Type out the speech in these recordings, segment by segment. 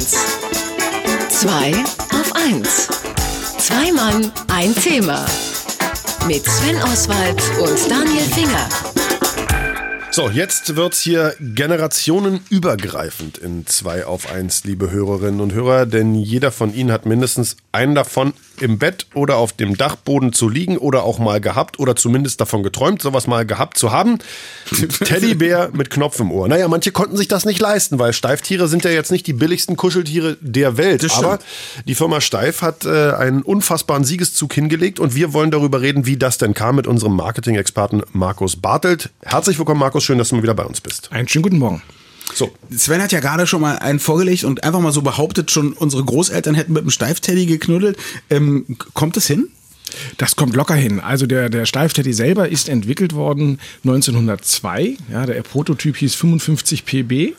Franz. 2 auf 1. 2 Mann, ein Thema. Mit Sven Oswald und Daniel Finger. So, jetzt wird's hier generationenübergreifend in 2 auf 1, liebe Hörerinnen und Hörer, denn jeder von Ihnen hat mindestens einen davon im Bett oder auf dem Dachboden zu liegen oder auch mal gehabt oder zumindest davon geträumt, sowas mal gehabt zu haben. Teddybär mit Knopf im Ohr. Naja, manche konnten sich das nicht leisten, weil Steifftiere sind ja jetzt nicht die billigsten Kuscheltiere der Welt. Aber die Firma Steiff hat einen unfassbaren Siegeszug hingelegt und wir wollen darüber reden, wie das denn kam mit unserem Marketing-Experten Markus Bartelt. Herzlich willkommen, Markus. Schön, dass du mal wieder bei uns bist. Einen schönen guten Morgen. So. Sven hat ja gerade schon mal einen vorgelegt und einfach mal so behauptet, schon unsere Großeltern hätten mit einem Steiff-Teddy geknuddelt. Kommt es hin? Das kommt locker hin. Also der Steiff-Teddy selber ist entwickelt worden 1902. Ja, der Prototyp hieß 55 PB.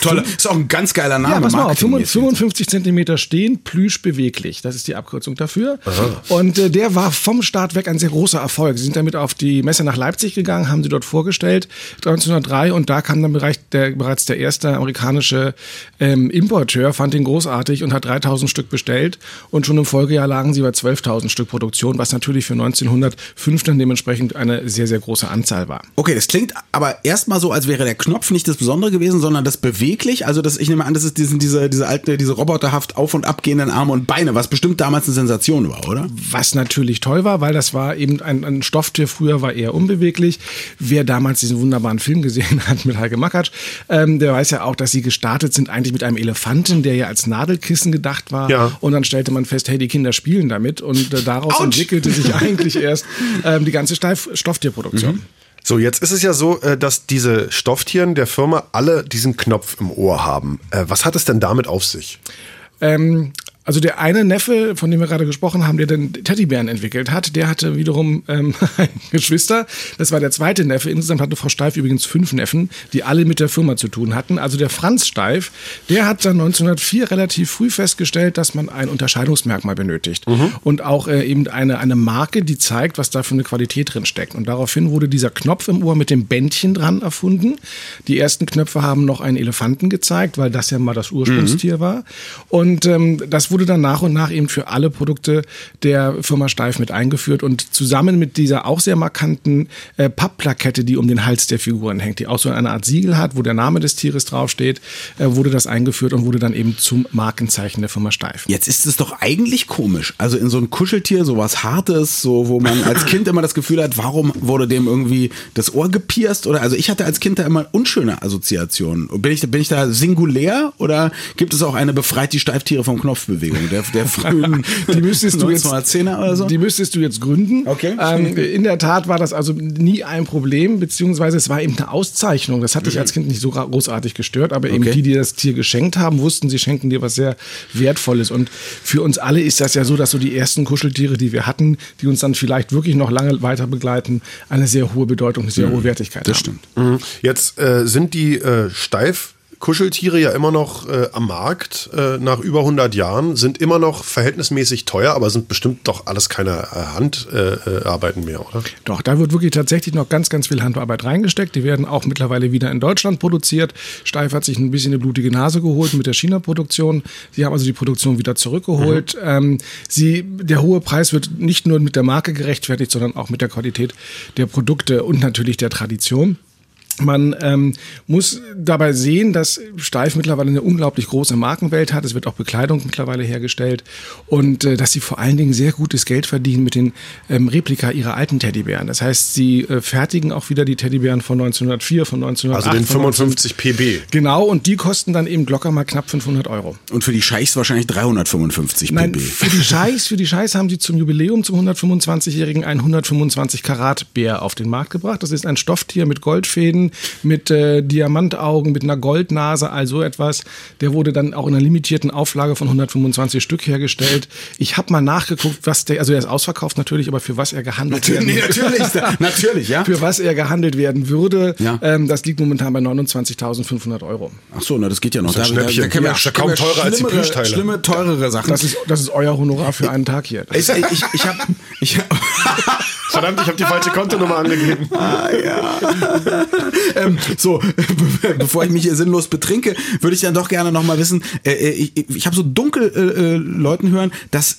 Toll, ist auch ein ganz geiler Name. Ja, pass mal auf, 55 Zentimeter stehen, Plüsch beweglich. Das ist die Abkürzung dafür. Aha. Und der war vom Start weg ein sehr großer Erfolg. Sie sind damit auf die Messe nach Leipzig gegangen, haben sie dort vorgestellt, 1903. Und da kam dann bereits der erste amerikanische Importeur, fand ihn großartig und hat 3.000 Stück bestellt. Und schon im Folgejahr lagen sie bei 12.000 Stück Produktion, was natürlich für 1905 dann dementsprechend eine sehr, sehr große Anzahl war. Okay, das klingt aber erstmal so, als wäre der Knopf nicht das Besondere gewesen, sondern das beweglich, also das, ich nehme an, das ist diese roboterhaft auf- und abgehenden Arme und Beine, was bestimmt damals eine Sensation war, oder? Was natürlich toll war, weil das war eben ein Stofftier, früher war eher unbeweglich. Wer damals diesen wunderbaren Film gesehen hat mit Heike, der weiß ja auch, dass sie gestartet sind eigentlich mit einem Elefanten, der ja als Nadelkissen gedacht war, ja. Und dann stellte man fest, hey, die Kinder spielen damit und daraus entwickelte sich eigentlich erst die ganze Steiff-Stofftierproduktion. Mhm. So, jetzt ist es ja so, dass diese Stofftieren der Firma alle diesen Knopf im Ohr haben. Was hat es denn damit auf sich? Also der eine Neffe, von dem wir gerade gesprochen haben, der den Teddybären entwickelt hat, der hatte wiederum ein Geschwister. Das war der zweite Neffe. Insgesamt hatte Frau Steiff übrigens 5 Neffen, die alle mit der Firma zu tun hatten. Also der Franz Steiff, der hat dann 1904 relativ früh festgestellt, dass man ein Unterscheidungsmerkmal benötigt. Mhm. Und auch eben eine Marke, die zeigt, was da für eine Qualität drin steckt. Und daraufhin wurde dieser Knopf im Ohr mit dem Bändchen dran erfunden. Die ersten Knöpfe haben noch einen Elefanten gezeigt, weil das ja mal das Ursprungstier war. Und das wurde dann nach und nach eben für alle Produkte der Firma Steiff mit eingeführt und zusammen mit dieser auch sehr markanten Pappplakette, die um den Hals der Figuren hängt, die auch so eine Art Siegel hat, wo der Name des Tieres draufsteht, wurde das eingeführt und wurde dann eben zum Markenzeichen der Firma Steiff. Jetzt ist es doch eigentlich komisch, also in so ein Kuscheltier, so was Hartes, so wo man als Kind immer das Gefühl hat, warum wurde dem irgendwie das Ohr gepierst oder, also ich hatte als Kind da immer unschöne Assoziationen. Bin ich da singulär oder gibt es auch eine befreit die Steifftiere vom Knopfbewegung? Der frühen, die müsstest du jetzt 1910er oder so? Die müsstest du jetzt gründen. Okay. In der Tat war das also nie ein Problem, beziehungsweise es war eben eine Auszeichnung. Das hat dich als Kind nicht so großartig gestört, aber eben die das Tier geschenkt haben, wussten, sie schenken dir was sehr Wertvolles. Und für uns alle ist das ja so, dass so die ersten Kuscheltiere, die wir hatten, die uns dann vielleicht wirklich noch lange weiter begleiten, eine sehr hohe Bedeutung, eine sehr hohe Wertigkeit haben. Das stimmt. Jetzt sind die Steiff Kuscheltiere ja immer noch am Markt nach über 100 Jahren, sind immer noch verhältnismäßig teuer, aber sind bestimmt doch alles keine Handarbeiten mehr, oder? Doch, da wird wirklich tatsächlich noch ganz, ganz viel Handarbeit reingesteckt. Die werden auch mittlerweile wieder in Deutschland produziert. Steiff hat sich ein bisschen eine blutige Nase geholt mit der China-Produktion. Sie haben also die Produktion wieder zurückgeholt. Mhm. Der hohe Preis wird nicht nur mit der Marke gerechtfertigt, sondern auch mit der Qualität der Produkte und natürlich der Tradition. Man muss dabei sehen, dass Steiff mittlerweile eine unglaublich große Markenwelt hat. Es wird auch Bekleidung mittlerweile hergestellt. Und dass sie vor allen Dingen sehr gutes Geld verdienen mit den Replika ihrer alten Teddybären. Das heißt, sie fertigen auch wieder die Teddybären von 1904, von 1908. Also den 55 PB. Genau, und die kosten dann eben locker mal knapp 500 €. Und für die Scheichs wahrscheinlich 355 PB. Nein, für die Scheichs haben sie zum Jubiläum, zum 125-Jährigen, einen 125-Karat-Bär auf den Markt gebracht. Das ist ein Stofftier mit Goldfäden, mit Diamantaugen, mit einer Goldnase, also etwas. Der wurde dann auch in einer limitierten Auflage von 125 Stück hergestellt. Ich habe mal nachgeguckt, er ist ausverkauft natürlich, aber für was er gehandelt für was er gehandelt werden würde, das liegt momentan bei 29.500 €. Ach so, na, das geht ja noch. Da können wir kaum teurer als die Plüschteile. Schlimme, teurere Sachen. Das ist euer Honorar für einen Tag hier. Ich habe Verdammt, ich habe die falsche Kontonummer angegeben. Ah, ja. So, bevor ich mich hier sinnlos betrinke, würde ich dann doch gerne nochmal wissen, ich habe so dunkel Leuten hören, dass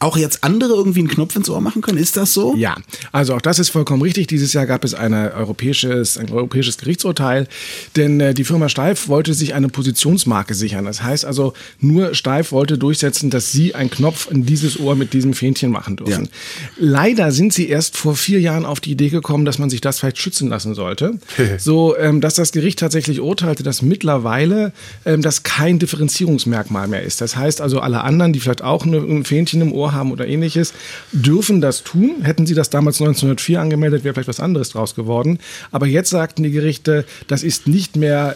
auch jetzt andere irgendwie einen Knopf ins Ohr machen können? Ist das so? Ja, also auch das ist vollkommen richtig. Dieses Jahr gab es ein europäisches Gerichtsurteil, denn die Firma Steiff wollte sich eine Positionsmarke sichern. Das heißt also, nur Steiff wollte durchsetzen, dass sie einen Knopf in dieses Ohr mit diesem Fähnchen machen dürfen. Ja. Leider sind sie erst vor 4 Jahren auf die Idee gekommen, dass man sich das vielleicht schützen lassen sollte. So, dass das Gericht tatsächlich urteilte, dass mittlerweile das kein Differenzierungsmerkmal mehr ist. Das heißt also, alle anderen, die vielleicht auch ein Fähnchen im Ohr haben oder ähnliches, dürfen das tun. Hätten sie das damals 1904 angemeldet, wäre vielleicht was anderes draus geworden. Aber jetzt sagten die Gerichte, das ist nicht mehr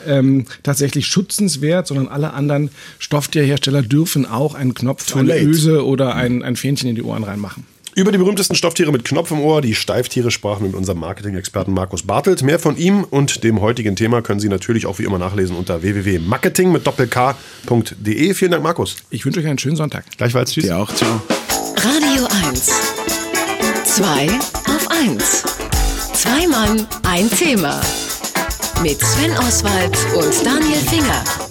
tatsächlich schützenswert, sondern alle anderen Stofftierhersteller dürfen auch einen Knopf für eine Öse oder ein Fähnchen in die Ohren reinmachen. Über die berühmtesten Stofftiere mit Knopf im Ohr, die Steifftiere, sprachen mit unserem Marketing-Experten Markus Bartelt. Mehr von ihm und dem heutigen Thema können Sie natürlich auch wie immer nachlesen unter www.marketing.de. Vielen Dank, Markus. Ich wünsche euch einen schönen Sonntag. Gleichfalls. Tschüss. Dir auch. Ciao. Radio 1. 2 auf 1. 2 Mann, ein Thema. Mit Sven Oswald und Daniel Finger.